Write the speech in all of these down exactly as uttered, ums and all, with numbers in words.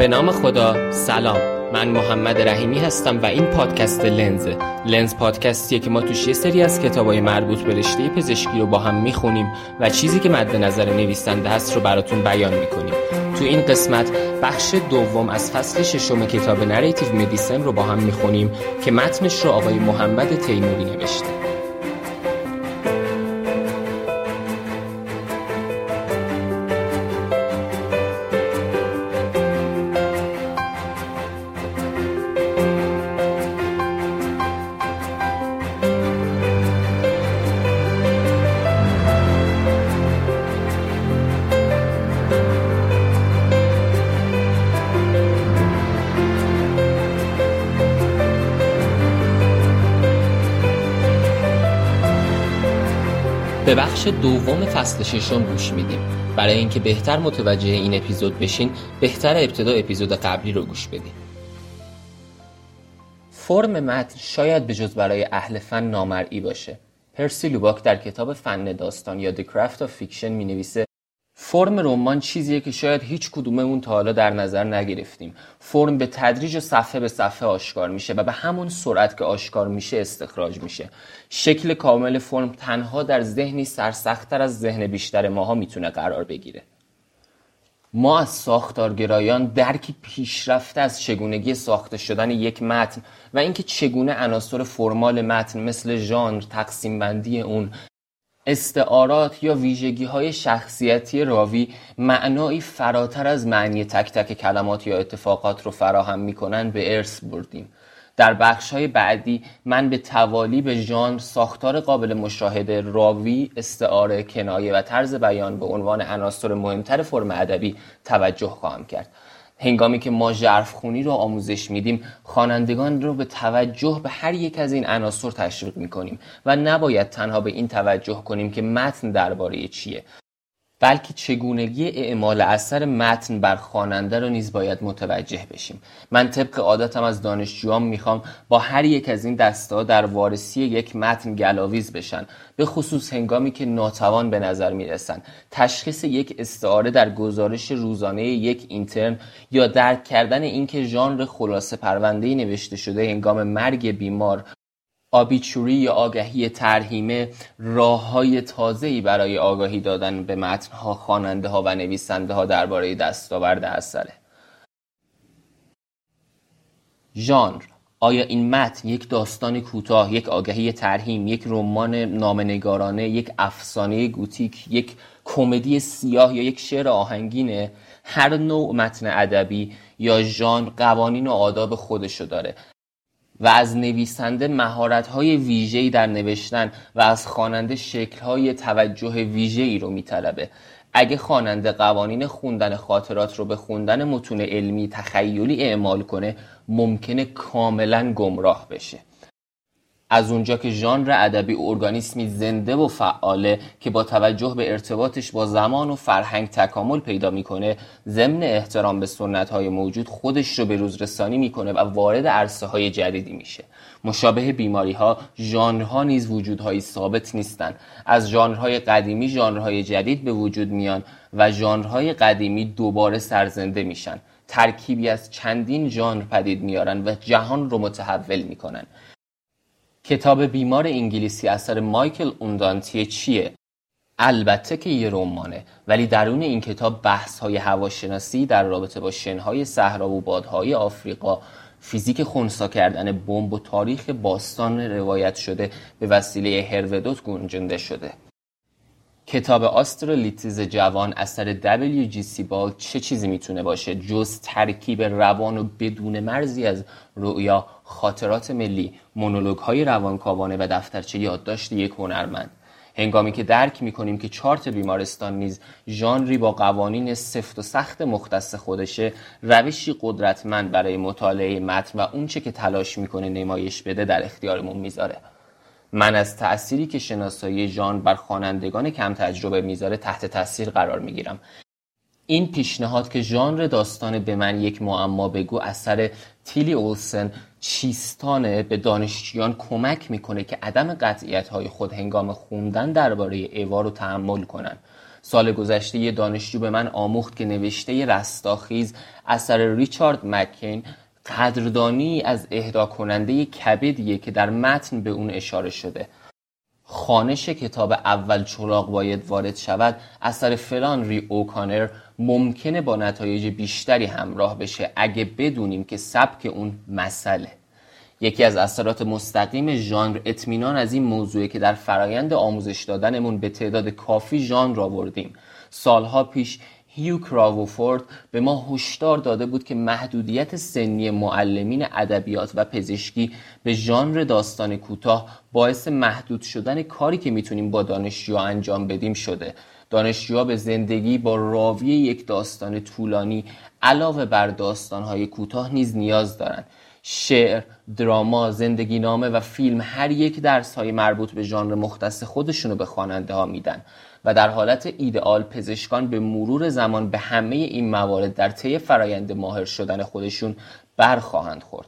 به نام خدا، سلام. من محمد رحیمی هستم و این پادکست لنزه. لنز پادکستیه که ما توش یه سری از کتابای مربوط به رشته پزشکی رو با هم میخونیم و چیزی که مد نظر نویسنده هست رو براتون بیان میکنیم. تو این قسمت بخش دوم از فصل ششم کتاب نراتیو مدیسن رو با هم میخونیم که متنش رو آقای محمد تیموری نوشته. به بخش دوم فصل ششم گوش میدیم. برای اینکه بهتر متوجه این اپیزود بشین، بهتر ابتدا اپیزود قبلی رو گوش بدین. فرم متن شاید به جز برای اهل فن نامرئی باشه. پرسی لوباک در کتاب فن داستان یا The Craft of Fiction می نویسه فرم رمان چیزیه که شاید هیچ کدوممون تا حالا در نظر نگرفتیم. فرم به تدریج و صفحه به صفحه آشکار میشه و به همون سرعت که آشکار میشه استخراج میشه. شکل کامل فرم تنها در ذهنی سرسخت‌تر از ذهن بیشتر ماها میتونه قرار بگیره. ما از ساختارگرایان درکی پیشرفته از چگونگی ساخته شدن یک متن و اینکه چگونه عناصر فرمال متن مثل ژانر، تقسیم بندی اون، استعارات یا ویژگی‌های شخصیتی راوی معنایی فراتر از معنی تک تک کلمات یا اتفاقات رو فراهم می‌کنن به ارث بردیم. در بخش‌های بعدی من به توالی به ژانر، ساختار قابل مشاهده، راوی، استعاره، کنایه و طرز بیان به عنوان عناصر مهمتر فرم ادبی توجه خواهم کرد. هنگامی که ما ژرف‌خوانی رو آموزش میدیم، خوانندگان رو به توجه به هر یک از این عناصر تشویق میکنیم و نباید تنها به این توجه کنیم که متن درباره چیه، بلکه چگونگی اعمال اثر متن بر خواننده رو نیز باید متوجه بشیم. من طبق عادتم از دانشجوام میخوام با هر یک از این دسته‌ها در وارسی یک متن گلاویز بشن، به خصوص هنگامی که ناتوان به نظر میرسن. تشخیص یک استعاره در گزارش روزانه یک اینترن یا درک کردن اینکه ژانر خلاصه پرونده‌ای نوشته شده هنگام مرگ بیمار، آبیچوری یا آگاهی ترهیمه، راه‌های تازه‌ای برای آگاهی دادن به متن‌ها، خواننده‌ها و نویسنده‌ها درباره دستاورد اثره. ژانر: آیا این متن یک داستان کوتاه، یک آگاهی ترهیم، یک رمان نامنگارانه، یک افسانه گوتیک، یک کمدی سیاه یا یک شعر آهنگینه؟ هر نوع متن ادبی یا ژانر قوانین و آداب خودشو داره و از نویسنده مهارت‌های ویژه‌ای در نوشتن و از خواننده شکل‌های توجه ویژه‌ای رو می‌طلبه. اگه خواننده قوانین خوندن خاطرات رو به خوندن متون علمی تخیلی اعمال کنه، ممکنه کاملاً گمراه بشه. از اونجا که ژانر ادبی ارگانیسمی زنده و فعاله که با توجه به ارتباطش با زمان و فرهنگ تکامل پیدا میکنه، ضمن احترام به سنت‌های موجود خودش رو به روز رسانی میکنه و وارد عرصه‌های جدیدی میشه. مشابه بیماری‌ها، ژانرها نیز وجودهایی ثابت نیستن. از ژانرهای قدیمی ژانرهای جدید به وجود میان و ژانرهای قدیمی دوباره سرزنده میشن. ترکیبی از چندین ژانر پدید میارن و جهان رو متحول میکنن. کتاب بیمار انگلیسی اثر مایکل اونداتیه چیه؟ البته که یه رمانه، ولی درون این کتاب بحث‌های هواشناسی در رابطه با شن‌های صحرا و بادهای آفریقا، فیزیک خنثی کردن بمب و تاریخ باستان روایت شده به وسیله هرودوت گنجانده شده. کتاب آسترالیتیز جوان اثر دبلیو جی سیبال چه چیزی میتونه باشه جز ترکیب روان و بدون مرزی از رؤیا، خاطرات ملی، مونولوگ‌های روانکاوانه و دفترچه یادداشت یک هنرمند. هنگامی که درک می‌کنیم که چارت بیمارستان نیز ژانری با قوانین سفت و سخت مختص خودشه، روشی قدرتمند برای مطالعه متن و اونچه که تلاش می‌کنه نمایش بده در اختیارمون میذاره. من از تأثیری که شناسایی ژانر بر خوانندگان کم تجربه میذاره تحت تأثیر قرار میگیرم. این پیشنهاد که ژانر داستان به من یک معما بگو اثر تیلی اولسن چیستانه به دانشجویان کمک میکنه که عدم قطعیت‌های خود هنگام خوندن درباره ایوار رو تحمل کنن. سال گذشته یه دانشجو به من آموخت که نوشته رستاخیز اثر ریچارد مکین قدردانی از اهدا کننده کبدیه که در متن به اون اشاره شده. خوانش کتاب اول چراغ باید وارد شود اثر فلانری اوکانر ممکنه با نتایج بیشتری همراه بشه اگه بدونیم که سبک اون مسئله. یکی از اثرات مستقیم ژانر اطمینان از این موضوعه که در فرایند آموزش دادنمون به تعداد کافی ژانر آوردیم. سالها پیش هیو کرافورد به ما هشدار داده بود که محدودیت سنی معلمین ادبیات و پزشکی به ژانر داستان کوتاه باعث محدود شدن کاری که میتونیم با دانشجوها انجام بدیم شده. دانشجوها به زندگی با راوی یک داستان طولانی علاوه بر داستان‌های کوتاه نیز نیاز دارند. شعر، دراما، زندگی نامه و فیلم هر یک درس‌های مربوط به ژانر مختص خودشونو به خواننده‌ها میدن و در حالت ایدئال پزشکان به مرور زمان به همه این موارد در طی فرایند ماهر شدن خودشون برخواهند خورد.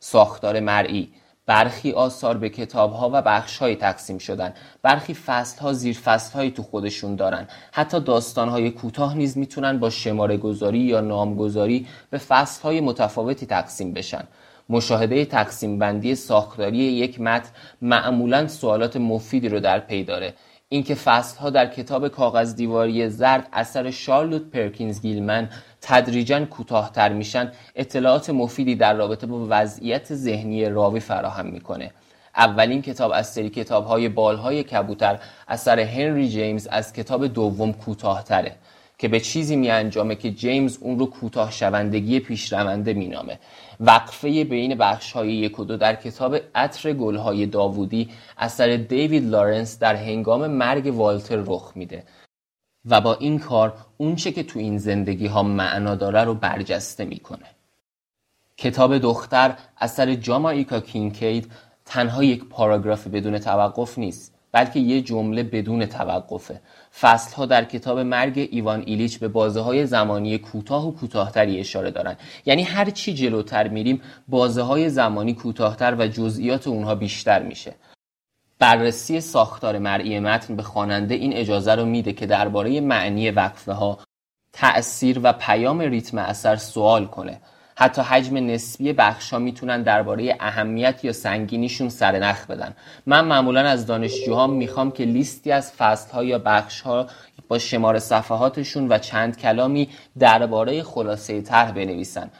ساختار مرئی: برخی آثار به کتاب‌ها و بخش‌های تقسیم شدن، برخی فصل‌ها زیر فصل‌هایی تو خودشون دارن. حتی داستان‌های کوتاه نیز میتونن با شماره‌گذاری یا نامگذاری به فصل‌های متفاوتی تقسیم بشن. مشاهده تقسیم بندی ساختاری یک متن معمولاً سوالات مفیدی رو در پی داره. اینکه فصل‌ها در کتاب کاغذ دیواری زرد اثر شارلوت پرکینز گیلمن تدریجاً کوتاه‌تر میشن، اطلاعات مفیدی در رابطه با وضعیت ذهنی راوی فراهم میکنه. اولین کتاب از سری کتاب‌های بالهای کبوتر اثر هنری جیمز از کتاب دوم کوتاه‌تره که به چیزی میانجامه که جیمز اون رو کوتاه شوندگی پیشرونده مینامه. وقفه بین بخش‌های یک و دو در کتاب عطر گل‌های داوودی اثر دیوید لارنس در هنگام مرگ والتر رخ میده و با این کار اون چه که تو این زندگی ها معنا داره رو برجسته میکنه. کتاب دختر اثر جامعیکا کینکید تنها یک پاراگراف بدون توقف نیست، بلکه یه جمله بدون توقفه. فصل‌ها در کتاب مرگ ایوان ایلیچ به بازه‌های زمانی کوتاه و کوتاه‌تری اشاره دارن. یعنی هر چی جلوتر میریم بازه‌های زمانی کوتاه‌تر و جزئیات اونها بیشتر میشه. بررسی ساختار مرئی متن به خواننده این اجازه رو میده که درباره معنی وقفه‌ها، تأثیر و پیام ریتم اثر سوال کنه. حتی حجم نسبی بخشا میتونن درباره اهمیت یا سنگینیشون سرنخ بدن. من معمولا از دانشجوها میخوام که لیستی از فصل‌ها یا بخش‌ها با شمار صفحاتشون و چند کلامی درباره خلاصه طرح بنویسن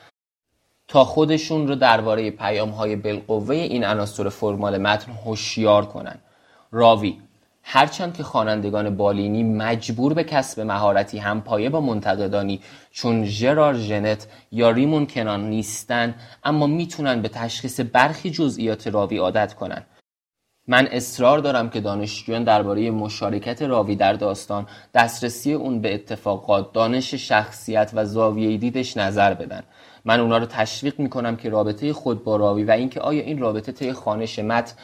تا خودشون رو درباره پیام‌های بالقوه این عناصر فرمال متن هوشیار کنن. راوی: هرچند که خوانندگان بالینی مجبور به کسب مهارتی همپایه با منتقدانی چون جرار جنت یا ریمون کنان نیستن، اما میتونن به تشخیص برخی جزئیات راوی عادت کنن. من اصرار دارم که دانشجویان درباره مشارکت راوی در داستان، دسترسی اون به اتفاقات، دانش شخصیت و زاویه دیدش نظر بدن. من اونا رو تشویق میکنم که رابطه خود با راوی و اینکه آیا این رابطه طی خوانش متن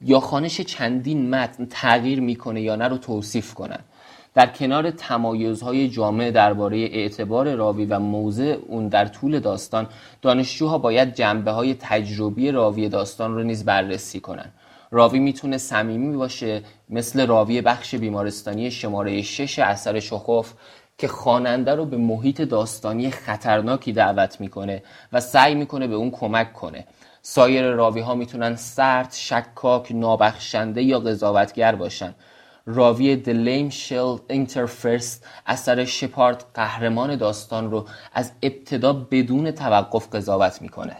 یا خوانش چندین متن تغییر میکنه یا نه رو توصیف کنن. در کنار تمایزهای جامع درباره اعتبار راوی و موضع اون در طول داستان، دانشجوها باید جنبه‌های تجربی راوی داستان رو نیز بررسی کنن. راوی میتونه صمیمی باشه، مثل راوی بخش بیمارستانی شماره شش اثر شوخوف که خواننده رو به محیط داستانی خطرناکی دعوت میکنه و سعی میکنه به اون کمک کنه. سایر راوی ها میتونن سرد، شکاک، نابخشنده یا قضاوتگر باشن. راوی دلیم شیلد اینترفرست اثر شپارد قهرمان داستان رو از ابتدا بدون توقف قضاوت میکنه.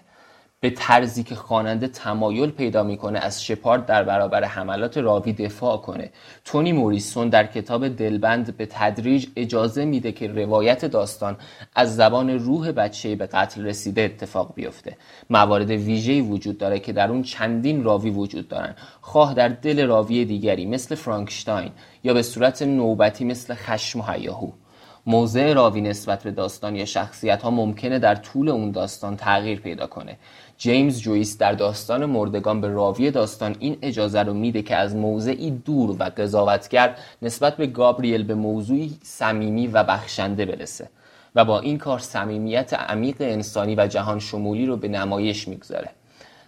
به طرزی که خواننده تمایل پیدا میکنه از شپارد در برابر حملات راوی دفاع کنه. تونی موریسون در کتاب دلبند به تدریج اجازه میده که روایت داستان از زبان روح بچه‌ای به قتل رسیده اتفاق بیفته. موارد ویژه‌ای وجود داره که در اون چندین راوی وجود دارن، خواه در دل راوی دیگری مثل فرانکشتاین یا به صورت نوبتی مثل خشم و هیاهو. موضع راوی نسبت به داستان یا شخصیت ها ممکنه در طول اون داستان تغییر پیدا کنه. جیمز جویس در داستان مردگان به راوی داستان این اجازه رو میده که از موضعی دور و قضاوتگر نسبت به گابریل به موضوعی صمیمی و بخشنده برسه و با این کار صمیمیت عمیق انسانی و جهان شمولی رو به نمایش میگذاره.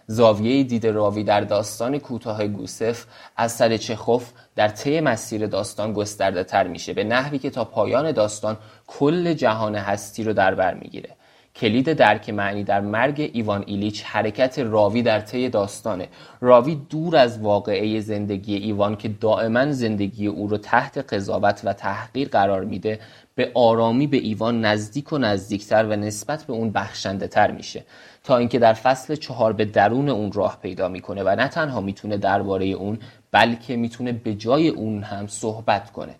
زاویه دید راوی در داستان کوتاه گوسف از سر چخوف در طی مسیر داستان گسترده تر میشه، به نحوی که تا پایان داستان کل جهان هستی رو در بر میگیره. کلید درک معنی در مرگ ایوان ایلیچ حرکت راوی در طی داستانه. راوی دور از واقعه زندگی ایوان که دائما زندگی او رو تحت قضاوت و تحقیر قرار میده، به آرامی به ایوان نزدیک و نزدیکتر و نسبت به اون بخشنده تر میشه، تا اینکه در فصل چهار به درون اون راه پیدا میکنه و نه تنها میتونه درباره اون، بلکه میتونه به جای اون هم صحبت کنه.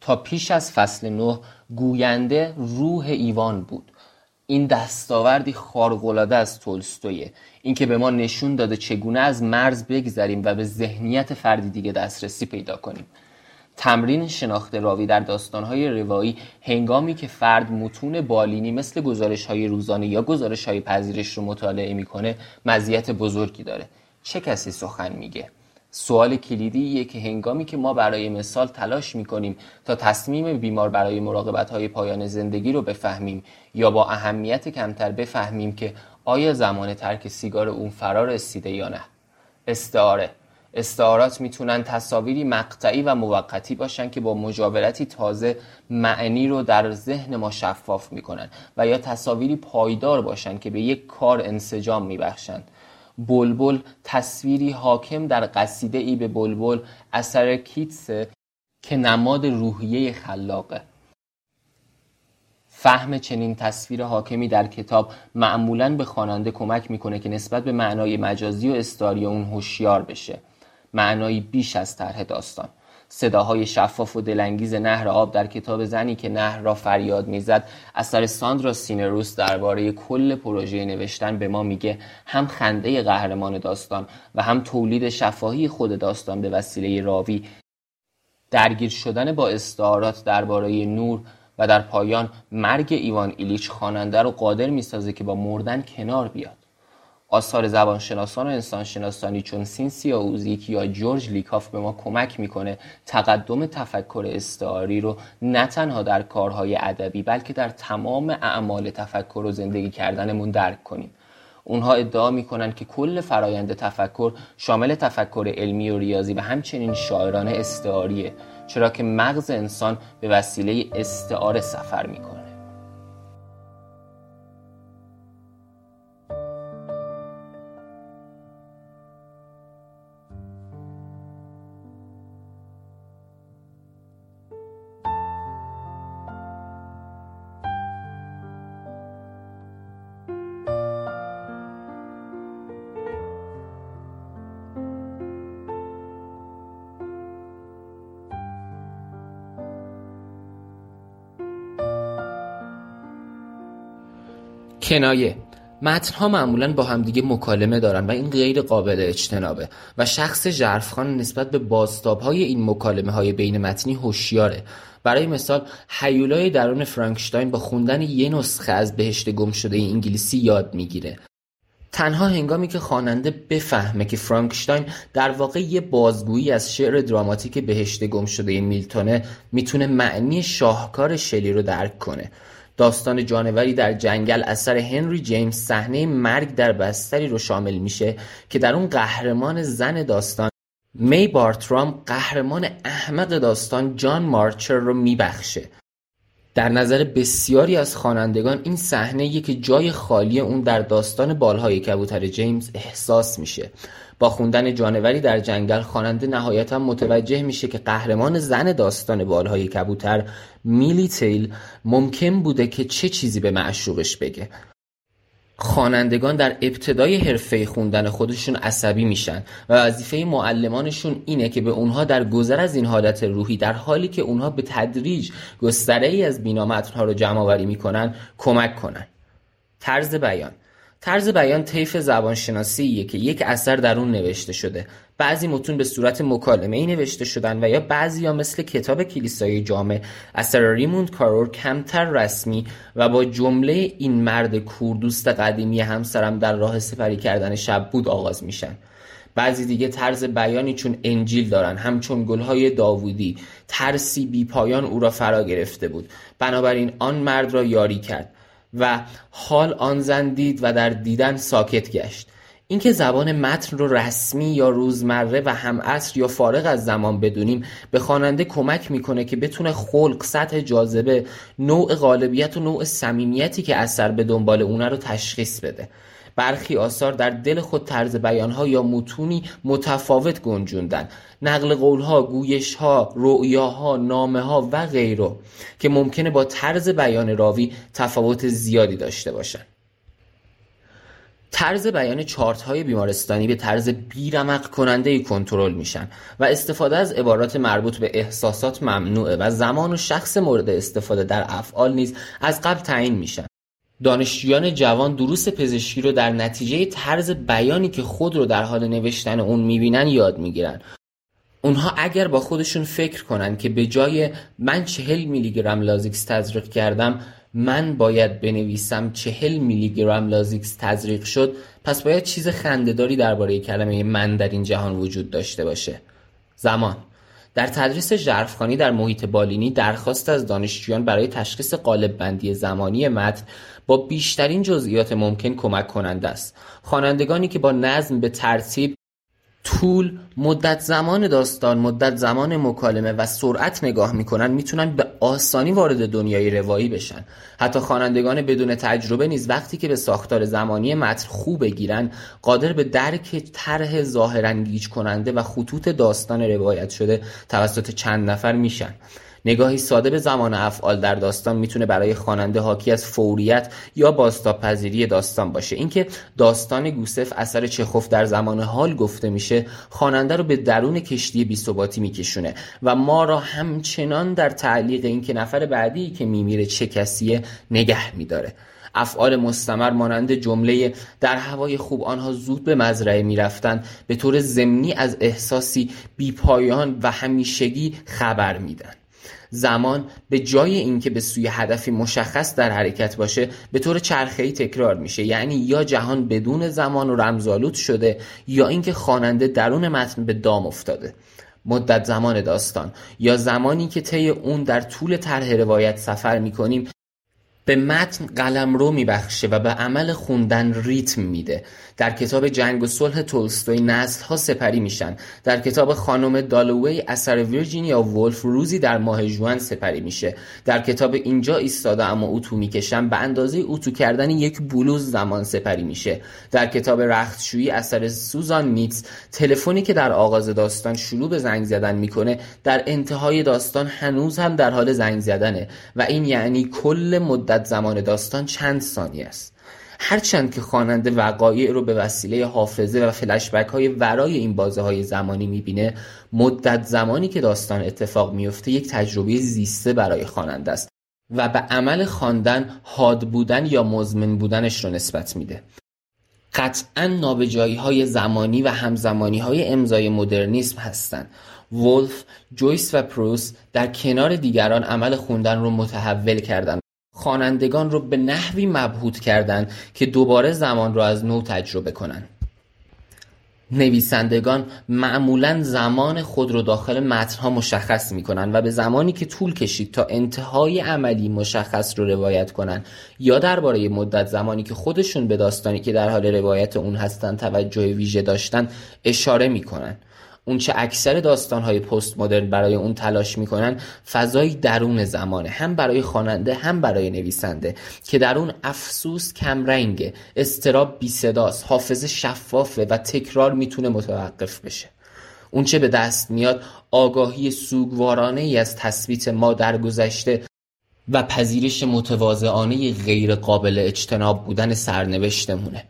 تا پیش از فصل نه گوینده روح ایوان بود. این دستاوردی خارق‌العاده از تولستویه، اینکه به ما نشون داده چگونه از مرز بگذریم و به ذهنیت فردی دیگه دسترسی پیدا کنیم. تمرین شناخت راوی در داستان‌های روایی هنگامی که فرد متون بالینی مثل گزارش‌های روزانه یا گزارش‌های پذیرش رو مطالعه می‌کنه مزیت بزرگی داره. چه کسی سخن میگه؟ سوال کلیدیه که هنگامی که ما برای مثال تلاش میکنیم تا تصمیم بیمار برای مراقبت‌های پایان زندگی رو بفهمیم یا با اهمیت کمتر بفهمیم که آیا زمان ترک سیگار اون فرا رسیده یا نه. استعاره استعارات میتونن تصاویری مقطعی و موقتی باشن که با مجاورتی تازه معنی رو در ذهن ما شفاف میکنن، و یا تصاویری پایدار باشن که به یک کار انسجام میبخشن. بلبل تصویری حاکم در قصیده ای به بلبل اثر کیتس که نماد روحیه خلاقه. فهم چنین تصویر حاکمی در کتاب معمولاً به خواننده کمک میکنه که نسبت به معنای مجازی و استعاری اون هوشیار بشه، معنایی بیش از طرح داستان. صداهای شفاف و دلانگیز نهر آب در کتاب زنی که نهر را فریاد میزد اثر ساندرا سینروس درباره کل پروژه نوشتن به ما میگه هم خنده قهرمان داستان و هم تولید شفاهی خود داستان به وسیله راوی، درگیر شدن با استعارات درباره نور و در پایان مرگ ایوان ایلیچ خواننده رو قادر میسازه که با مردن کنار بیاد. آثار زبانشناسان و انسانشناسانی چون سینسی آوزیک یا جورج لیکاف به ما کمک میکنه تقدم تفکر استعاری رو نه تنها در کارهای ادبی بلکه در تمام اعمال تفکر و زندگی کردنمون درک کنیم. اونها ادعا میکنن که کل فرایند تفکر شامل تفکر علمی و ریاضی و همچنین شاعرانه استعاریه، چرا که مغز انسان به وسیله استعاره سفر میکنه. کنایه متن‌ها معمولاً با همدیگه مکالمه دارن و این غیر قابل اجتنابه و شخص ژرفخان نسبت به بازتاب‌های این مکالمه‌های بین متنی هوشیاره. برای مثال هیولای درون فرانکشتاین با خوندن یک نسخه از بهشت گم شده انگلیسی یاد میگیره. تنها هنگامی که خواننده بفهمه که فرانکشتاین در واقع یه بازگویی از شعر دراماتیک بهشت گم شده میلتونه، میتونه معنی شاهکار شلی رو درک کنه. داستان جانوری در جنگل اثر هنری جیمز صحنه مرگ در بستری رو شامل میشه که در اون قهرمان زن داستان می بارترام قهرمان احمق داستان جان مارچر رو میبخشه. در نظر بسیاری از خوانندگان این صحنه‌ای که جای خالی اون در داستان بالهای کبوتر جیمز احساس میشه. با خوندن جانوری در جنگل خواننده نهایتاً متوجه میشه که قهرمان زن داستان بالهای کبوتر میلی تیل ممکن بوده که چه چیزی به معشوقش بگه. خوانندگان در ابتدای حرفه خوندن خودشون عصبی میشن و وظیفه معلمانشون اینه که به اونها در گذر از این حالت روحی، در حالی که اونها به تدریج گستره‌ای از بینا متن‌ها رو جمع‌آوری میکنن، کمک کنن. طرز بیان طرز بیان طیف زبانشناسیه که یک اثر در اون نوشته شده. بعضی متون به صورت مکالمه‌ای نوشته شدن و یا بعضیا مثل کتاب کلیسای جامع اثر ریمون کنان کمتر رسمی و با جمله این مرد کوردوست قدیمی همسرم در راه سپری کردن شب بود آغاز میشن. بعضی دیگه طرز بیانی چون انجیل دارن، همچون گلهای داوودی ترسی بی پایان او را فرا گرفته بود، بنابراین آن مرد را یاری کرد و حال آن زن دید و در دیدن ساکت گشت. اینکه زبان متن رو رسمی یا روزمره و همعصر یا فارغ از زمان بدونیم به خواننده کمک میکنه که بتونه خلق، سطح جاذبه، نوع غالبیت و نوع صمیمیتی که اثر به دنبال اونه رو تشخیص بده. برخی آثار در دل خود طرز بیانها یا متونی متفاوت گنجوندن، نقل قولها، گویشها، رؤیاها، نامهها و غیره که ممکنه با طرز بیان راوی تفاوت زیادی داشته باشن. طرز بیان چارت‌های بیمارستانی به طرز بیرمق کننده‌ای کنترل میشن و استفاده از عبارات مربوط به احساسات ممنوعه و زمان و شخص مورد استفاده در افعال نیز از قبل تعیین میشن. دانشجویان جوان دروس پزشکی رو در نتیجه طرز بیانی که خود رو در حال نوشتن اون میبینن یاد میگیرن. اونها اگر با خودشون فکر کنن که به جای من چهل میلی گرم لازیکس تزریق کردم، من باید بنویسم چهل میلی گرم لازیکس تزریق شد، پس باید چیز خنده‌داری درباره کلمه من در این جهان وجود داشته باشه. زمان در تدریس ژرفخوانی در محیط بالینی درخواست از دانشجویان برای تشخیص قالب‌بندی زمانی متن با بیشترین جزئیات ممکن کمک کننده است. خوانندگانی که با نظم به ترتیب، طول، مدت زمان داستان، مدت زمان مکالمه و سرعت نگاه میکنن میتونن به آسانی وارد دنیای روایی بشن. حتی خوانندگان بدون تجربه نیز وقتی که به ساختار زمانی متن خو بگیرن قادر به درک طرح ظاهراً گیج کننده و خطوط داستان روایت شده توسط چند نفر میشن. نگاهی ساده به زمان افعال در داستان میتونه برای خواننده حاکی از فوریت یا بازتاب‌پذیری داستان باشه. اینکه داستان گوسف اثر چخوف در زمان حال گفته میشه، خواننده رو به درون کشتی بی‌ثباتی میکشونه و ما را همچنان در تعلیق اینکه نفر بعدی که میمیره چه کسیه نگه میداره. افعال مستمر مانند جمله در هوای خوب آنها زود به مزرعه میرفتند به طور ضمنی از احساسی بی‌پایان و همیشگی خبر میدن. زمان به جای اینکه به سوی هدفی مشخص در حرکت باشه به طور چرخه‌ای تکرار میشه، یعنی یا جهان بدون زمان و رمزآلود شده یا اینکه خواننده درون متن به دام افتاده. مدت زمان داستان یا زمانی که طی اون در طول طرح روایت سفر میکنیم به متن قلمرو میبخشه و به عمل خوندن ریتم میده. در کتاب جنگ و صلح تولستوی نسل‌ها سپری میشن. در کتاب خانم دالوی اثر ویرجینیا وولف روزی در ماه ژوئن سپری میشه. در کتاب اینجا ایستاده اما اتو میکشم به اندازه اتو کردن یک بلوز زمان سپری میشه. در کتاب رختشویی اثر سوزان نیتس تلفنی که در آغاز داستان شروع به زنگ زدن میکنه در انتهای داستان هنوز هم در حال زنگ زدنه و این یعنی کل مدت زمان داستان چند ثانیه است. هرچند که خواننده وقایع رو به وسیله حافظه و فلشبک های ورای این بازه های زمانی میبینه، مدت زمانی که داستان اتفاق میفته یک تجربه زیسته برای خواننده است و به عمل خواندن حاد بودن یا مزمن بودنش رو نسبت میده. قطعاً نابجایی های زمانی و همزمانی های امضای مدرنیسم هستند. ولف، جویس و پروست در کنار دیگران عمل خوندن رو متحول کردند. خوانندگان رو به نحوی مبهوت کردند که دوباره زمان را از نو تجربه کنند. نویسندگان معمولاً زمان خود رو داخل متن‌ها مشخص می‌کنند و به زمانی که طول کشید تا انتهای عملی مشخص رو روایت کنند یا درباره مدت زمانی که خودشون به داستانی که در حال روایت اون هستند توجه ویژه داشتن اشاره می‌کنند. اونچه اکثر داستان‌های پست مدرن برای اون تلاش می‌کنن فضای درون زمانه، هم برای خواننده هم برای نویسنده، که در اون افسوس کمرنگه، اضطراب بی‌صداست، حافظه شفافه و تکرار میتونه متوقف بشه. اونچه به دست میاد آگاهی سوگوارانه‌ای از تثبیت ما در گذشته و پذیرش متواضعانه غیر قابل اجتناب بودن سرنوشتمونه.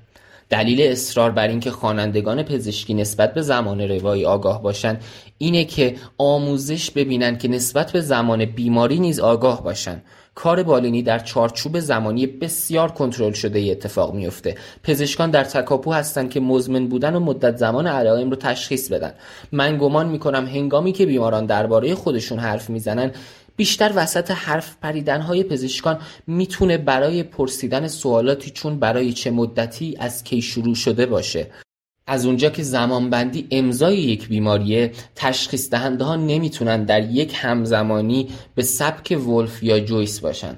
دلیل اصرار بر اینکه خوانندگان پزشکی نسبت به زمان روایی آگاه باشند اینه که آموزش ببینن که نسبت به زمان بیماری نیز آگاه باشن. کار بالینی در چارچوب زمانی بسیار کنترل شده ای اتفاق میفته. پزشکان در تکاپو هستند که مزمن بودن و مدت زمان علائم رو تشخیص بدن. من گمان میکنم هنگامی که بیماران درباره خودشون حرف میزنن بیشتر وسط حرف پریدن‌های پزشکان میتونه برای پرسیدن سوالاتی چون برای چه مدتی از کی شروع شده باشه. از اونجا که زمانبندی امضای یک بیماریه، تشخیص دهنده ها نمیتونن در یک همزمانی به سبک ولف یا جویس باشن.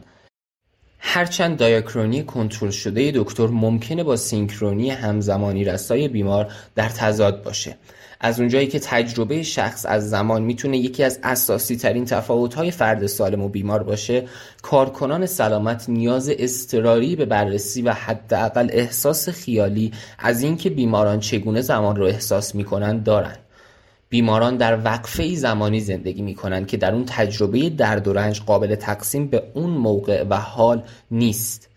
هرچند دایاکرونی کنترل شده دکتر ممکنه با سینکرونی همزمانی رسای بیمار در تضاد باشه. از اونجایی که تجربه شخص از زمان میتونه یکی از اساسی ترین تفاوت‌های فرد سالم و بیمار باشه، کارکنان سلامت نیاز اضطراری به بررسی و حداقل احساس خیالی از اینکه بیماران چگونه زمان رو احساس میکنن دارن. بیماران در وقفه‌ای زمانی زندگی میکنن که در اون تجربه درد و رنج قابل تقسیم به اون موقع و حال نیست.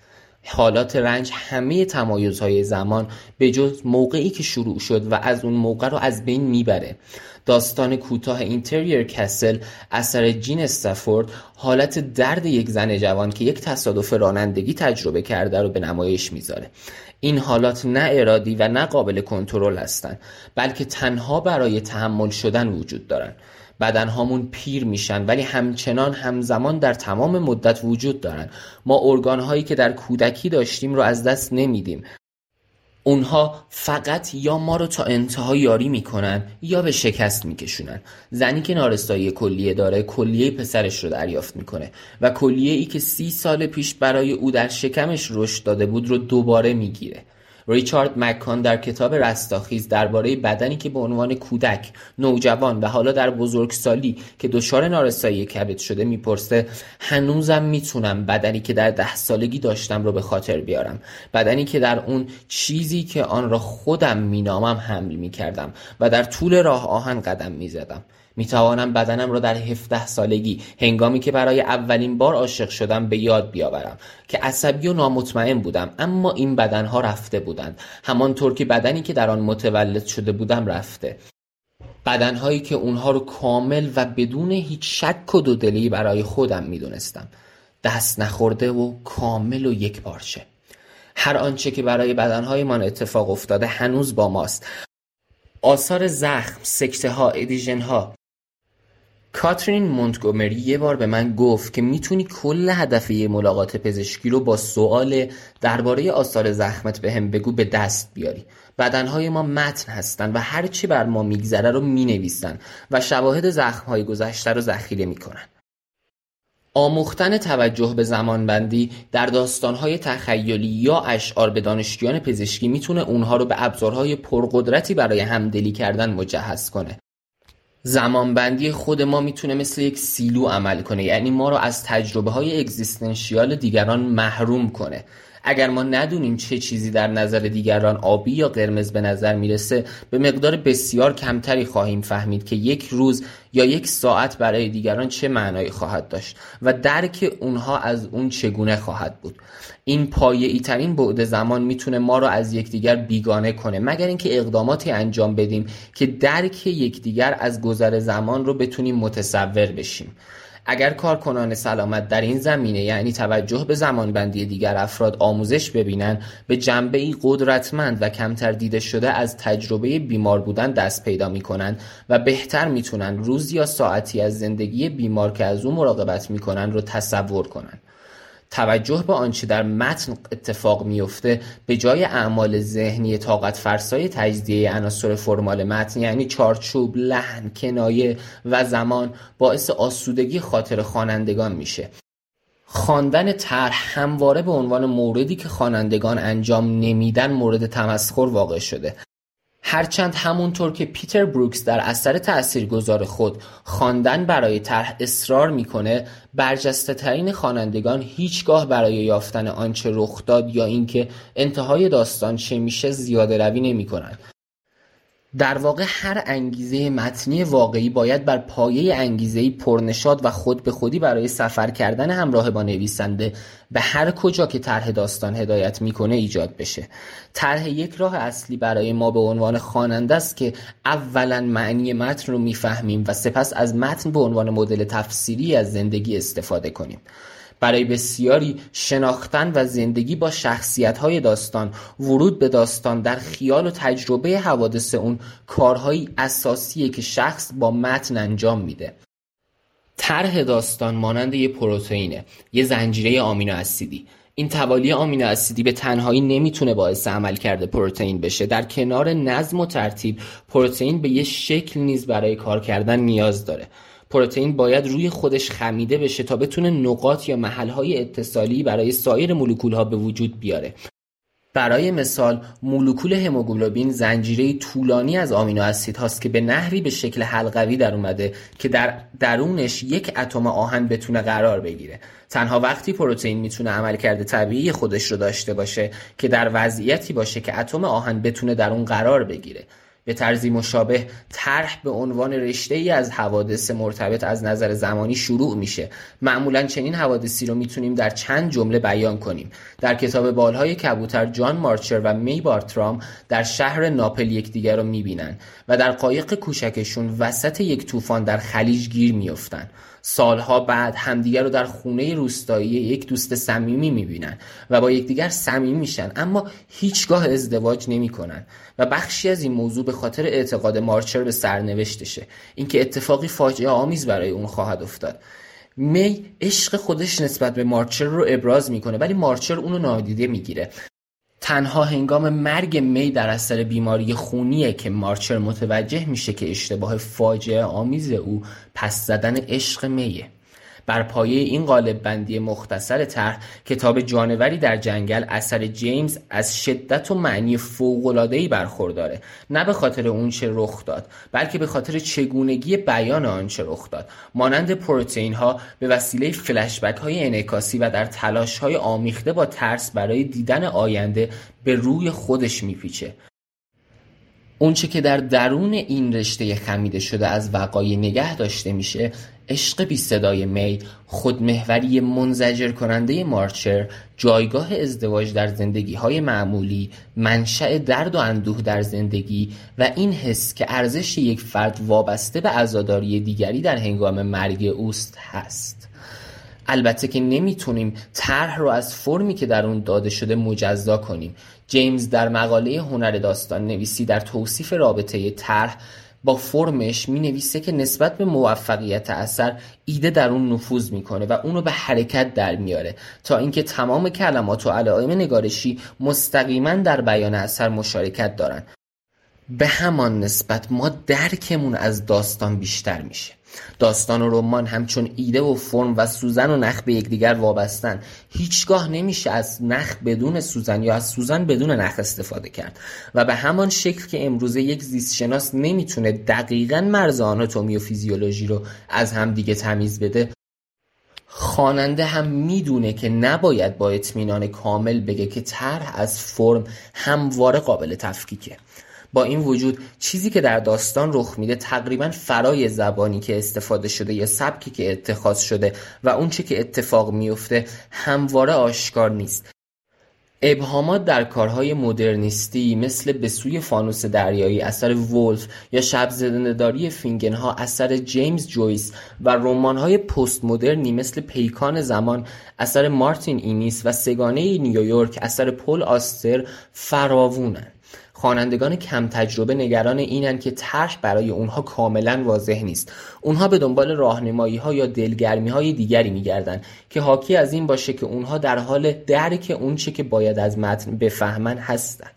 حالات رنج همه تمایزهای زمان به جز موقعی که شروع شد و از اون موقع رو از بین میبره. داستان کوتاه اینتریور کسل اثر جین سافورد حالت درد یک زن جوان که یک تصادف رانندگی تجربه کرده رو به نمایش میذاره. این حالات نه ارادی و نه قابل کنترل هستند، بلکه تنها برای تحمل شدن وجود دارند. بدنهامون پیر میشن ولی همچنان همزمان در تمام مدت وجود دارن. ما ارگانهایی که در کودکی داشتیم رو از دست نمیدیم. اونها فقط یا ما رو تا انتها یاری میکنن یا به شکست میکشونن. زنی که نارسایی کلیه داره کلیه پسرش رو دریافت میکنه و کلیه ای که سی سال پیش برای او در شکمش رشد داده بود رو دوباره میگیره. ریچارد مکین در کتاب رستاخیز درباره بدنی که به عنوان کودک، نوجوان و حالا در بزرگسالی که دچار نارسایی کبد شده میپرسه هنوزم میتونم بدنی که در ده سالگی داشتم رو به خاطر بیارم، بدنی که در اون چیزی که آن را خودم مینامم حمل میکردم و در طول راه آهن قدم میزدم. میتوانم بدنم را در هفده سالگی هنگامی که برای اولین بار عاشق شدم به یاد بیاورم که عصبی و نامطمئن بودم، اما این بدنها رفته بودند، همانطور که بدنی که در آن متولد شده بودم رفته. بدنهایی که اونها رو کامل و بدون هیچ شک و دودلی برای خودم میدونستم، دست نخورده و کامل و یک پارچه. هر آنچه که برای بدنهای من اتفاق افتاده هنوز با ماست. آثار زخم، سکته ها، ادیژن ها. کاترین مونتگومری یه بار به من گفت که میتونی کل هدف یه ملاقات پزشکی رو با سوال درباره آثار زخمت به هم بگو به دست بیاری. بدنهای ما متن هستن و هر چی بر ما میگذره رو مینویسن و شواهد زخمهای گذشته رو ذخیره میکنن. آموختن توجه به زمانبندی در داستانهای تخیلی یا اشعار به دانشجویان پزشکی میتونه اونها رو به ابزارهای پرقدرتی برای همدلی کردن مجهز کنه. زمانبندی خود ما میتونه مثل یک سیلو عمل کنه، یعنی ما رو از تجربه‌های اگزیستانسیال دیگران محروم کنه. اگر ما ندونیم چه چیزی در نظر دیگران آبی یا قرمز به نظر میرسه، به مقدار بسیار کمتری خواهیم فهمید که یک روز یا یک ساعت برای دیگران چه معنایی خواهد داشت و درک اونها از اون چگونه خواهد بود. این پایه‌ای ترین بعد زمان میتونه ما رو از یکدیگر بیگانه کنه، مگر اینکه اقداماتی انجام بدیم که درک یکدیگر از گذر زمان رو بتونیم متصور بشیم. اگر کارکنان سلامت در این زمینه، یعنی توجه به زمانبندی دیگر افراد، آموزش ببینن، به جنبه‌ای قدرتمند و کمتر دیده شده از تجربه بیمار بودن دست پیدا می‌کنند و بهتر می‌تونن روز یا ساعتی از زندگی بیمار که از او مراقبت می‌کنن رو تصور کنن. توجه به آنچه در متن اتفاق میفته به جای اعمال ذهنی طاقت فرسای تجزیه عناصر فرمال متن، یعنی چارچوب، لحن، کنایه و زمان، باعث آسودگی خاطر خوانندگان میشه. خواندن طرح همواره به عنوان موردی که خوانندگان انجام نمیدن مورد تمسخر واقع شده. هرچند همونطور که پیتر بروکس در اثر تأثیرگذار خود خواندن برای طرح اصرار میکنه، برجسته ترین خوانندگان هیچگاه برای یافتن آنچه رخ داد یا اینکه انتهای داستان چه میشه زیاده روی نمیکنن. در واقع هر انگیزه متنی واقعی باید بر پایه انگیزه‌ای پرنشاط و خود به خودی برای سفر کردن همراه با نویسنده به هر کجا که طرح داستان هدایت میکنه ایجاد بشه. طرح یک راه اصلی برای ما به عنوان خواننده است که اولا معنی متن رو میفهمیم و سپس از متن به عنوان مدل تفسیری از زندگی استفاده کنیم. برای بسیاری شناختن و زندگی با شخصیت‌های داستان، ورود به داستان در خیال و تجربه حوادث اون، کارهایی اساسیه که شخص با متن انجام میده. طرح داستان مانند یه پروتئینه، یه زنجیره آمینو اسیدی. این توالی آمینو اسیدی به تنهایی نمیتونه باعث عملکرد پروتئین بشه. در کنار نظم و ترتیب، پروتئین به یه شکل نیز برای کار کردن نیاز داره. پروتئین باید روی خودش خمیده بشه تا بتونه نقاط یا محل‌های اتصالی برای سایر مولکول‌ها به وجود بیاره. برای مثال مولکول هموگلوبین زنجیره طولانی از آمینو اسیدهاست که به نحوی به شکل حلقوی در اومده که در درونش یک اتم آهن بتونه قرار بگیره. تنها وقتی پروتئین میتونه عملکرد طبیعی خودش رو داشته باشه که در وضعیتی باشه که اتم آهن بتونه در اون قرار بگیره. به طرزی مشابه طرح به عنوان رشته‌ای از حوادث مرتبط از نظر زمانی شروع میشه. معمولاً چنین حوادثی رو میتونیم در چند جمله بیان کنیم. در کتاب بالهای کبوتر جان مارچر و می بارترام در شهر ناپل یکدیگر رو میبینن و در قایق کوچکشون وسط یک طوفان در خلیج گیر میافتن. سالها بعد همدیگر رو در خونه روستایی یک دوست صمیمی میبینن و با یکدیگر صمیمی میشن، اما هیچگاه ازدواج نمیکنن و بخشی از این موضوع به خاطر اعتقاد مارچر به سرنوشتشه، اینکه اتفاقی فاجعه آمیز برای اون خواهد افتاد. می عشق خودش نسبت به مارچر رو ابراز میکنه ولی مارچر اونو نادیده میگیره. تنها هنگام مرگ می در اثر بیماری خونیه که مارچر متوجه میشه که اشتباه فاجعه آمیز او پس زدن عشق میه. بر پایه این قالب بندی مختصر طرح، کتاب جانوری در جنگل اثر جیمز از شدت و معنی فوق‌العاده‌ای برخورداره، نه به خاطر اونچه رخ داد بلکه به خاطر چگونگی بیان آنچه رخ داد. مانند پروتئین ها به وسیله فلشبک های انعکاسی و در تلاش های آمیخته با ترس برای دیدن آینده به روی خودش میپیچه. اونچه که در درون این رشته خمیده شده از وقایع نگه داشته میشه، عشق بی صدای می، خودمحوری منزجر کننده مارچر، جایگاه ازدواج در زندگی‌های معمولی، منشأ درد و اندوه در زندگی و این حس که ارزش یک فرد وابسته به عزاداری دیگری در هنگام مرگ اوست هست. البته که نمیتونیم طرح رو از فرمی که در اون داده شده مجزا کنیم. جیمز در مقاله هنر داستان نویسی در توصیف رابطه طرح با فرمش می نویسه که نسبت به موفقیت اثر ایده در اون نفوذ میکنه و اونو به حرکت در میاره تا اینکه تمام کلمات و علائم نگارشی مستقیما در بیان اثر مشارکت دارن. به همان نسبت ما درکمون از داستان بیشتر میشه. داستان و رمان همچون ایده و فرم و سوزن و نخ به یکدیگر وابستن. هیچگاه نمیشه از نخ بدون سوزن یا از سوزن بدون نخ استفاده کرد و به همان شکل که امروزه یک زیستشناس نمیتونه دقیقاً مرز آناتومی و فیزیولوژی رو از همدیگه تمیز بده، خواننده هم میدونه که نباید با اطمینان کامل بگه که طرح از فرم همواره قابل تفکیکه. با این وجود چیزی که در داستان رخ میده تقریبا فرای زبانی که استفاده شده یا سبکی که اتخاذ شده و اون چه که اتفاق میفته همواره آشکار نیست. ابهامات در کارهای مدرنیستی مثل به سوی فانوس دریایی اثر وولف یا شب زنده‌داری فینگنها اثر جیمز جویس و رمان‌های پست مدرنی مثل پیکان زمان اثر مارتین اینیس و سگانه نیویورک اثر پل آستر فراوانند. خوانندگان کم تجربه نگران اینن که طرح برای اونها کاملا واضح نیست. اونها به دنبال راهنمایی‌ها یا دلگرمی‌های دیگری می‌گردن که حاکی از این باشه که اونها در حال درک اونچه که باید از متن بفهمن هستن.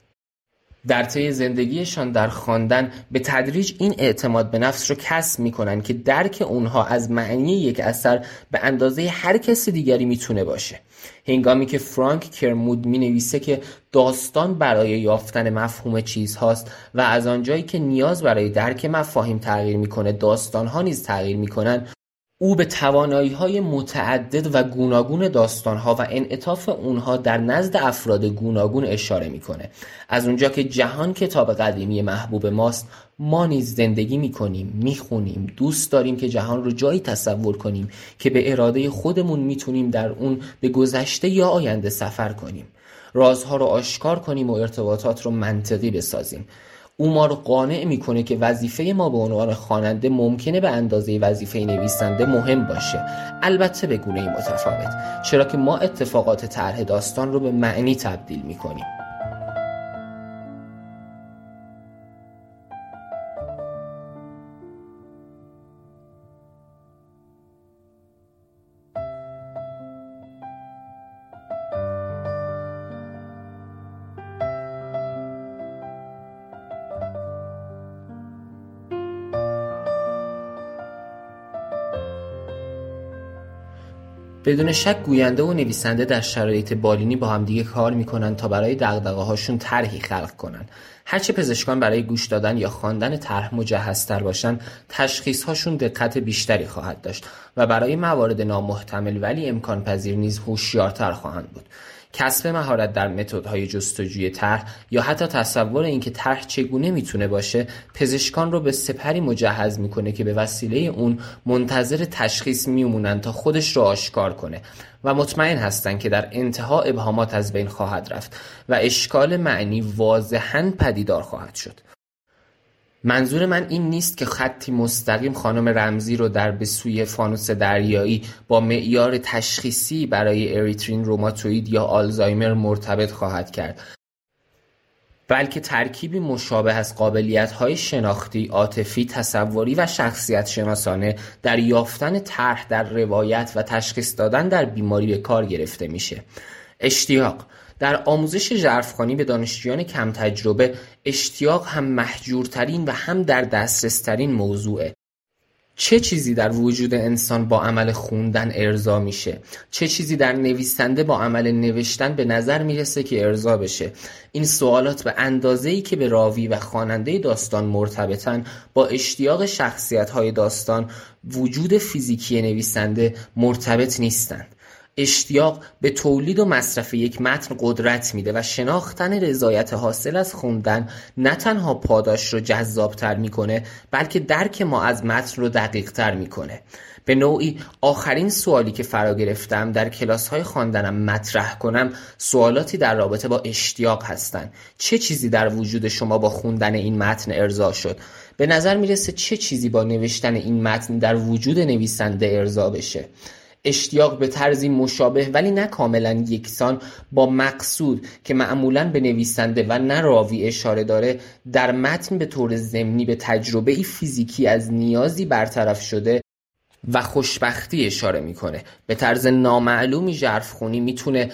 در طی زندگیشان در خواندن به تدریج این اعتماد به نفس رو کسب می‌کنن که درک اونها از معنی یک اثر به اندازه هر کس دیگری میتونه باشه. هنگامی که فرانک کرمود می‌نویسه که داستان برای یافتن مفهوم چیزهاست و از آنجایی که نیاز برای درک مفاهیم تغییر می‌کنه، داستان‌ها نیز تغییر می‌کنن، او به توانایی‌های متعدد و گوناگون داستان‌ها و انعطاف اونها در نزد افراد گوناگون اشاره می‌کنه. از اونجا که جهان کتاب قدیمی محبوب ماست، ما نیز زندگی می‌کنیم، می‌خونیم، دوست داریم که جهان رو جایی تصور کنیم که به اراده خودمون می‌تونیم در اون به گذشته یا آینده سفر کنیم، رازها رو آشکار کنیم و ارتباطات رو منطقی بسازیم. او ما رو قانع میکنه که وظیفه ما به عنوان خواننده ممکنه به اندازه وظیفه نویسنده مهم باشه، البته به گونه‌ای متفاوت، چرا که ما اتفاقات طرح داستان رو به معنی تبدیل میکنیم. بدون شک گوینده و نویسنده در شرایط بالینی با هم دیگه کار میکنن تا برای دغدغه‌هاشون طرحی خلق کنن. هرچه پزشکان برای گوش دادن یا خواندن طرح مجهزتر باشن، تشخیص‌هاشون دقت بیشتری خواهد داشت و برای موارد نامحتمل ولی امکان پذیر نیز هوشیارتر خواهند بود. کسب مهارت در متدهای جستجوی طرح یا حتی تصور اینکه طرح چگونه میتونه باشه، پزشکان رو به سپری مجهز میکنه که به وسیله اون منتظر تشخیص میمونن تا خودش رو آشکار کنه و مطمئن هستن که در انتها ابهامات از بین خواهد رفت و اشکال معنی واضحاً پدیدار خواهد شد. منظور من این نیست که خطی مستقیم خانم رمزی رو در به سوی فانوس دریایی با معیار تشخیصی برای اریترین روماتوئید یا آلزایمر مرتبط خواهد کرد، بلکه ترکیبی مشابه از قابلیت‌های شناختی، عاطفی، تصوری و شخصیت شناسانه در یافتن طرح در روایت و تشخیص دادن در بیماری به کار گرفته میشه. اشتیاق در آموزش ژرفخوانی به دانشجویان کم تجربه، اشتیاق هم مهجورترین و هم در دسترسترین موضوعه. چه چیزی در وجود انسان با عمل خوندن ارضا میشه؟ چه چیزی در نویسنده با عمل نوشتن به نظر میرسه که ارضا بشه؟ این سوالات به اندازه‌ای که به راوی و خواننده داستان مرتبطن، با اشتیاق شخصیت‌های داستان وجود فیزیکی نویسنده مرتبط نیستند. اشتیاق به تولید و مصرف یک متن قدرت میده و شناختن رضایت حاصل از خوندن نه تنها پاداش رو جذابتر میکنه، بلکه درک ما از متن رو دقیقتر میکنه. به نوعی آخرین سوالی که فرا گرفتم در کلاس‌های خواندنم مطرح کنم، سوالاتی در رابطه با اشتیاق هستند. چه چیزی در وجود شما با خوندن این متن ارضا شد؟ به نظر میرسه چه چیزی با نوشتن این متن در وجود نویسنده ارضا بشه؟ اشتیاق به طرزی مشابه ولی نه کاملا یکسان با مقصود که معمولا به نویسنده و نه راوی اشاره داره، در متن به طور ضمنی به تجربه فیزیکی از نیازی برطرف شده و خوشبختی اشاره میکنه. به طرز نامعلومی ژرفخوانی میتونه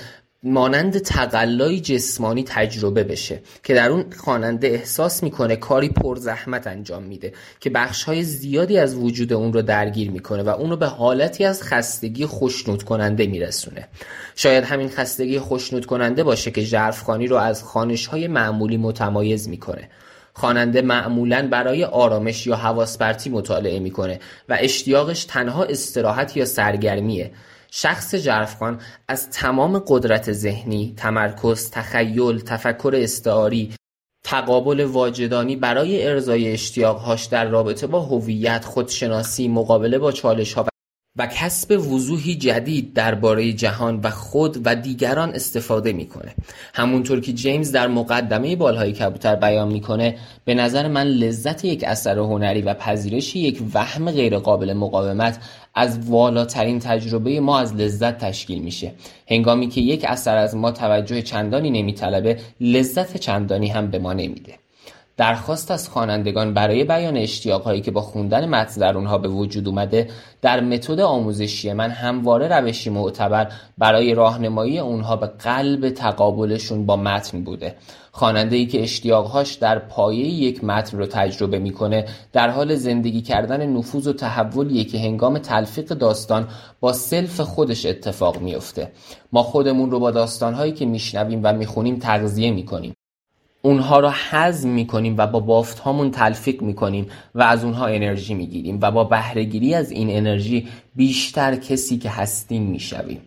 مانند تقلای جسمانی تجربه بشه که در اون خواننده احساس میکنه کاری پرزحمت انجام میده که بخش‌های زیادی از وجود اون رو درگیر میکنه و اون رو به حالتی از خستگی خوشنود کننده میرسونه. شاید همین خستگی خوشنود کننده باشه که ژرفخوانی رو از خوانش‌های معمولی متمایز میکنه. خواننده معمولاً برای آرامش یا حواس پرتی مطالعه میکنه و اشتیاقش تنها استراحت یا سرگرمیه. شخص ژرفخوان از تمام قدرت ذهنی، تمرکز، تخیل، تفکر استعاری، تقابل واجدانی برای ارضای اشتیاقهاش در رابطه با هویت، خودشناسی، مقابله با چالش‌ها و کسب وضوحی جدید درباره جهان و خود و دیگران استفاده میکنه. همونطور که جیمز در مقدمه بالهای کبوتر بیان میکنه، به نظر من لذت یک اثر هنری و پذیرش یک وهم غیر قابل مقاومت از والاترین تجربه ما از لذت تشکیل میشه. هنگامی که یک اثر از ما توجه چندانی نمیطلبه، لذت چندانی هم به ما نمیده. درخواست از خوانندگان برای بیان اشتیاق‌هایی که با خوندن متن در اونها به وجود اومده، در متد آموزشی من همواره روشی معتبر برای راهنمایی اونها به قلب تقابلشون با متن بوده. خواننده‌ای که اشتیاق‌هاش در پایه یک متن رو تجربه می‌کنه، در حال زندگی کردن نفوذ و تحولیه که هنگام تلفیق داستان با سلف خودش اتفاق می‌افته. ما خودمون رو با داستان‌هایی که می‌شنویم و می‌خونیم تغذیه می‌کنیم. اونها را هضم میکنیم و با بافت هامون تلفیق میکنیم و از اونها انرژی میگیریم و با بهره‌گیری از این انرژی بیشتر کسی که هستیم میشویم.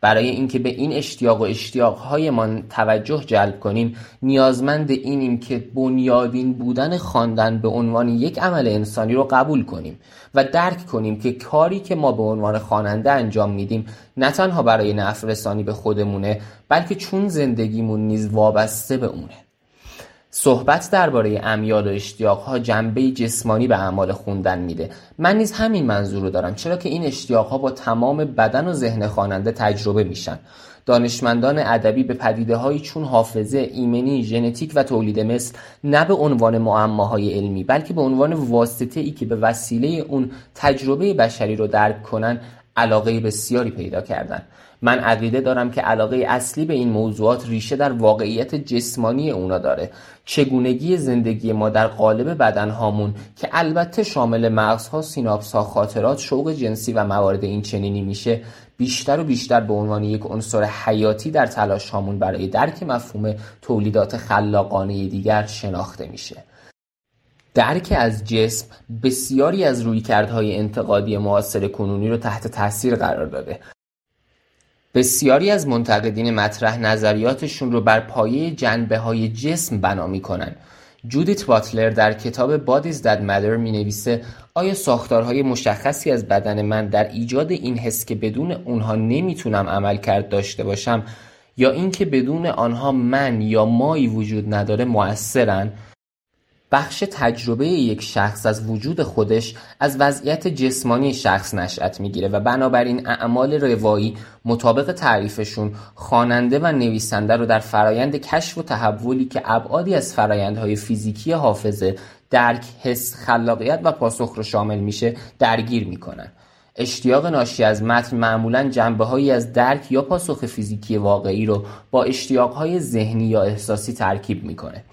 برای اینکه به این اشتیاق و اشتیاق‌هایمان توجه جلب کنیم، نیازمند اینیم که بنیادین بودن خواندن به عنوان یک عمل انسانی رو قبول کنیم و درک کنیم که کاری که ما به عنوان خواننده انجام میدیم نه تنها برای نفع رسانی به خودمونه، بلکه چون زندگیمون نیز وابسته به اونه. صحبت درباره امیال و اشتیاق‌ها جنبه جسمانی به اعمال خوندن میده. من نیز همین منظور رو دارم، چرا که این اشتیاق‌ها با تمام بدن و ذهن خواننده تجربه میشن. دانشمندان ادبی به پدیده‌هایی چون حافظه، ایمنی، ژنتیک و تولید مثل نه به عنوان معماهای علمی، بلکه به عنوان واسطه‌ای که به وسیله اون تجربه بشری رو درک کنن، علاقه بسیاری پیدا کردن. من عقیده دارم که علاقه اصلی به این موضوعات ریشه در واقعیت جسمانی اونا داره، چگونگی زندگی ما در قالب بدنهامون که البته شامل مغزها، سیناپسها، خاطرات، شوق جنسی و موارد این چنینی میشه، بیشتر و بیشتر به عنوان یک عنصر حیاتی در تلاش هامون برای درک مفهوم تولیدات خلاقانه دیگر شناخته میشه. درک از جسم بسیاری از رویکردهای انتقادی معاصر کنونی رو تحت تاثیر قرار داده. بسیاری از منتقدین مطرح نظریاتشون رو بر پایه جنبه‌های جسم بنا می‌کنن. جودیت باتلر در کتاب Bodies That Matter می‌نویسه آیا ساختارهای مشخصی از بدن من در ایجاد این حس که بدون اونها نمیتونم عمل کرد داشته باشم یا اینکه بدون آنها من یا مایی وجود نداره مؤثرن؟ بخش تجربه یک شخص از وجود خودش از وضعیت جسمانی شخص نشأت میگیره و بنابراین اعمال روایی مطابق تعریفشون خواننده و نویسنده رو در فرایند کشف و تحولی که ابعادی از فرایندهای فیزیکی حافظه، درک، حس، خلاقیت و پاسخ رو شامل میشه درگیر میکنن. اشتیاق ناشی از متن معمولاً جنبه‌هایی از درک یا پاسخ فیزیکی واقعی رو با اشتیاق‌های ذهنی یا احساسی ترکیب میکنه.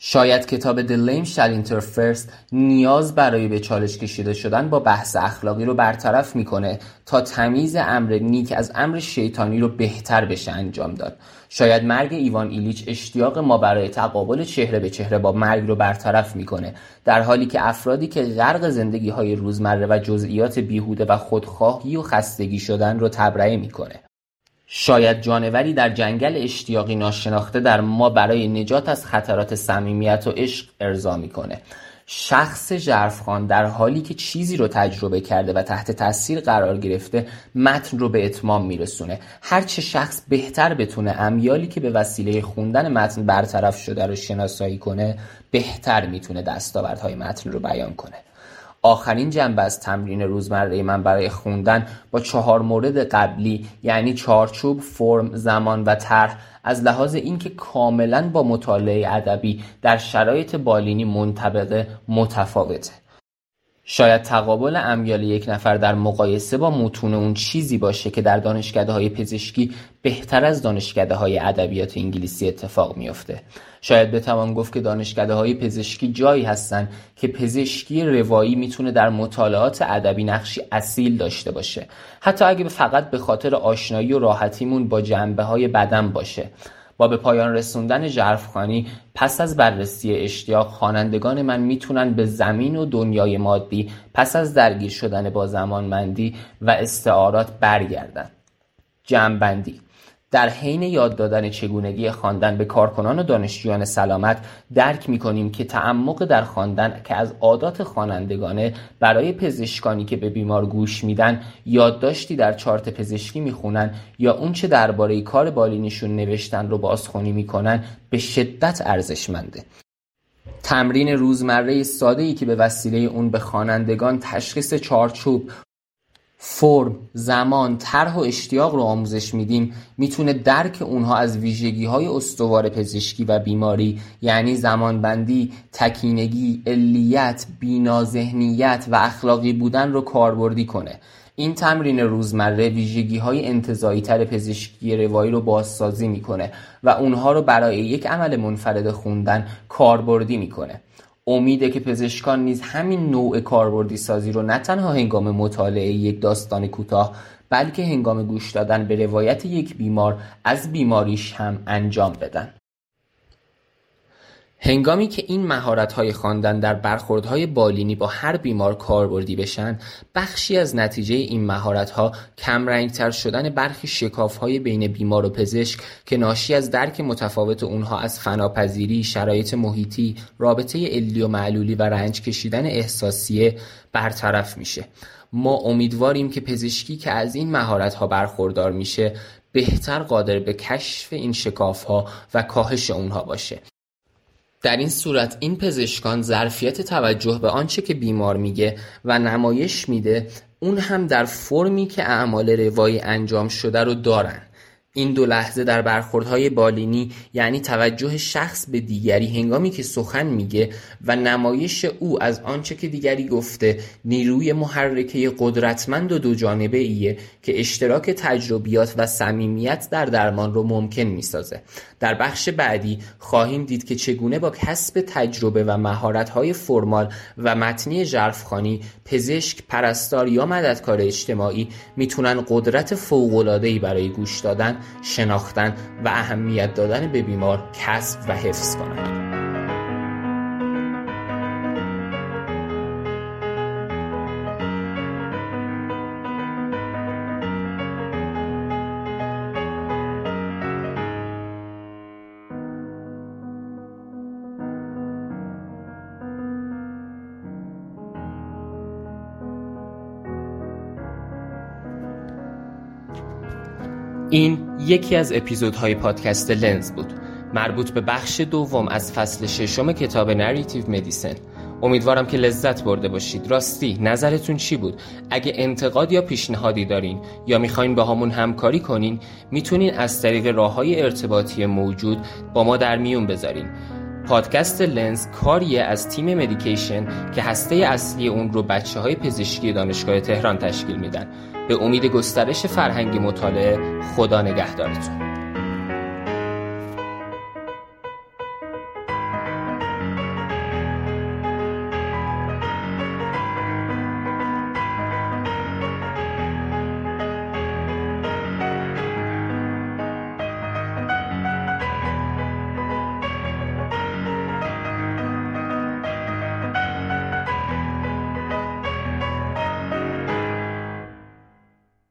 شاید کتاب دلیم شیلد نیاز برای به چالش کشیده شدن با بحث اخلاقی رو برطرف میکنه تا تمیز امر نیک از امر شیطانی رو بهتر بشه انجام داد. شاید مرگ ایوان ایلیچ اشتیاق ما برای تقابل چهره به چهره با مرگ رو برطرف میکنه، در حالی که افرادی که غرق زندگی های روزمره و جزئیات بیهوده و خودخواهی و خستگی شدن رو تبرئه میکنه. شاید جانوری در جنگل اشتیاقی ناشناخته در ما برای نجات از خطرات صمیمیت و عشق ارضا میکنه. شخص ژرفخان در حالی که چیزی رو تجربه کرده و تحت تاثیر قرار گرفته متن رو به اتمام میرسونه. هرچه شخص بهتر بتونه امیالی که به وسیله خوندن متن برطرف شده رو شناسایی کنه، بهتر میتونه دستاوردهای متن رو بیان کنه. آخرین جنبه از تمرین روزمره من برای خوندن با چهار مورد قبلی، یعنی چارچوب، فرم، زمان و طرح، از لحاظ اینکه کاملا با مطالعه ادبی در شرایط بالینی منطبقه متفاوته. شاید تقابل امیال یک نفر در مقایسه با متون اون چیزی باشه که در دانشکده‌های پزشکی بهتر از دانشکده‌های ادبیات انگلیسی اتفاق میفته. شاید بتوان گفت که دانشکده‌های پزشکی جایی هستن که پزشکی روایی میتونه در مطالعات ادبی نقشی اصیل داشته باشه، حتی اگه فقط به خاطر آشنایی و راحتیمون با جنبه‌های بدن باشه. با به پایان رسوندن ژرفخانی پس از بررسی اشتیاق، خوانندگان من میتونن به زمین و دنیای مادی پس از درگیر شدن با زمانمندی و استعارات برگردن. جمع‌بندی در حین یاد دادن چگونگی خواندن به کارکنان و دانشجویان سلامت درک می‌کنیم که تعمق در خواندن که از عادات خوانندگانه برای پزشکانی که به بیمار گوش میدن، یادداشتی در چارت پزشکی میخونن یا اون چه درباره کار بالینیشون نوشتن رو بازخوانی میکنن، به شدت ارزشمنده. تمرین روزمره ساده‌ای که به وسیله اون به خوانندگان تشخیص چارچوب، فرم، زمان، طرح و اشتیاق رو آموزش میدیم، میتونه درک اونها از ویژگی‌های استوار پزشکی و بیماری، یعنی زمانبندی، تکینگی، علیت، بینازهنیت و اخلاقی بودن رو کاربردی کنه. این تمرین روزمره ویژگی‌های انتزاعی‌تر پزشکی روایی رو بازسازی میکنه و اونها رو برای یک عمل منفرد خوندن کاربردی میکنه. امیده که پزشکان نیز همین نوع کاربردی سازی رو نه تنها هنگام مطالعه یک داستان کوتاه، بلکه هنگام گوش دادن به روایت یک بیمار از بیماریش هم انجام بدن. هنگامی که این مهارت‌های خواندن در برخوردهای بالینی با هر بیمار کاربردی بشن، بخشی از نتیجه این مهارت‌ها کمرنگ‌تر شدن برخی شکاف‌های بین بیمار و پزشک که ناشی از درک متفاوت اونها از فناپذیری، شرایط محیطی، رابطه علی و معلولی و رنج کشیدن احساسیه برطرف میشه. ما امیدواریم که پزشکی که از این مهارت‌ها برخوردار میشه، بهتر قادر به کشف این شکاف‌ها و کاهش اونها باشه. در این صورت این پزشکان ظرفیت توجه به آنچه که بیمار میگه و نمایش میده، اون هم در فرمی که اعمال روایی انجام شده رو دارن. این دو لحظه در برخوردهای بالینی، یعنی توجه شخص به دیگری هنگامی که سخن میگه و نمایش او از آنچه که دیگری گفته، نیروی محرکه قدرتمند و دو جانبه ایه که اشتراک تجربیات و صمیمیت در درمان رو ممکن میسازه. در بخش بعدی خواهیم دید که چگونه با کسب تجربه و مهارت‌های فرمال و متنی ژرفخوانی، پزشک، پرستار یا مددکار اجتماعی میتونن قدرت فوق‌العاده‌ای برای گوش دادن، شناختن و اهمیت دادن به بیمار کسب و حفظ کنند. این یکی از اپیزودهای پادکست لنز بود، مربوط به بخش دوم از فصل ششم کتاب نراتیو مدیسن. امیدوارم که لذت برده باشید. راستی نظرتون چی بود؟ اگه انتقاد یا پیشنهادی دارین یا میخواین با همون همکاری کنین، میتونین از طریق راههای ارتباطی موجود با ما در میون بذارین. پادکست لنز کاریه از تیم مدیکیشن که هسته اصلی اون رو بچه‌های پزشکی دانشگاه تهران تشکیل میدن. به امید گسترش فرهنگ مطالعه، خدا نگهدارتون.